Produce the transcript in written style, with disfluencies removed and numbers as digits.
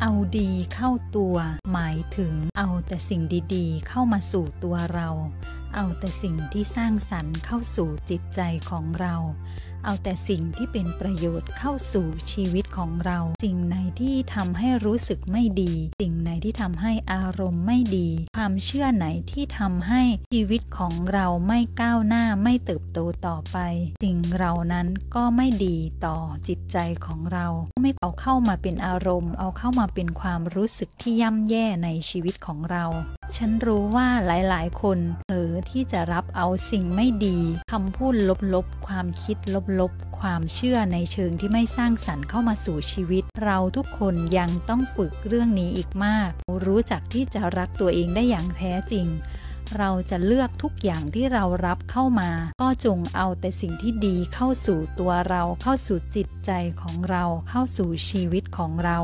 เอาดีเข้าตัวหมายถึงเอาแต่สิ่งดีๆเข้ามาสู่ตัวเราเอาแต่สิ่งที่สร้างสรรค์เข้าสู่จิตใจของเราเอาแต่สิ่งที่เป็นประโยชน์เข้าสู่ชีวิตของเราสิ่งไหนที่ทำให้รู้สึกไม่ดีสิ่งไหนที่ทำให้อารมณ์ไม่ดีความเชื่อไหนที่ทำให้ชีวิตของเราไม่ก้าวหน้าไม่เติบโตต่อไปสิ่งเหล่านั้นก็ไม่ดีต่อจิตใจของเราไม่เอาเข้ามาเป็นอารมณ์เอาเข้ามาเป็นความรู้สึกที่ย่ำแย่ในชีวิตของเราฉันรู้ว่าหลายๆคนเผลอที่จะรับเอาสิ่งไม่ดีคำพูดลบๆความคิดลบๆความเชื่อในเชิงที่ไม่สร้างสรรค์เข้ามาสู่ชีวิตเราทุกคนยังต้องฝึกเรื่องนี้อีกมากรู้จักที่จะรักตัวเองได้อย่างแท้จริงเราจะเลือกทุกอย่างที่เรารับเข้ามาก็จงเอาแต่สิ่งที่ดีเข้าสู่ตัวเราเข้าสู่จิตใจของเราเข้าสู่ชีวิตของเรา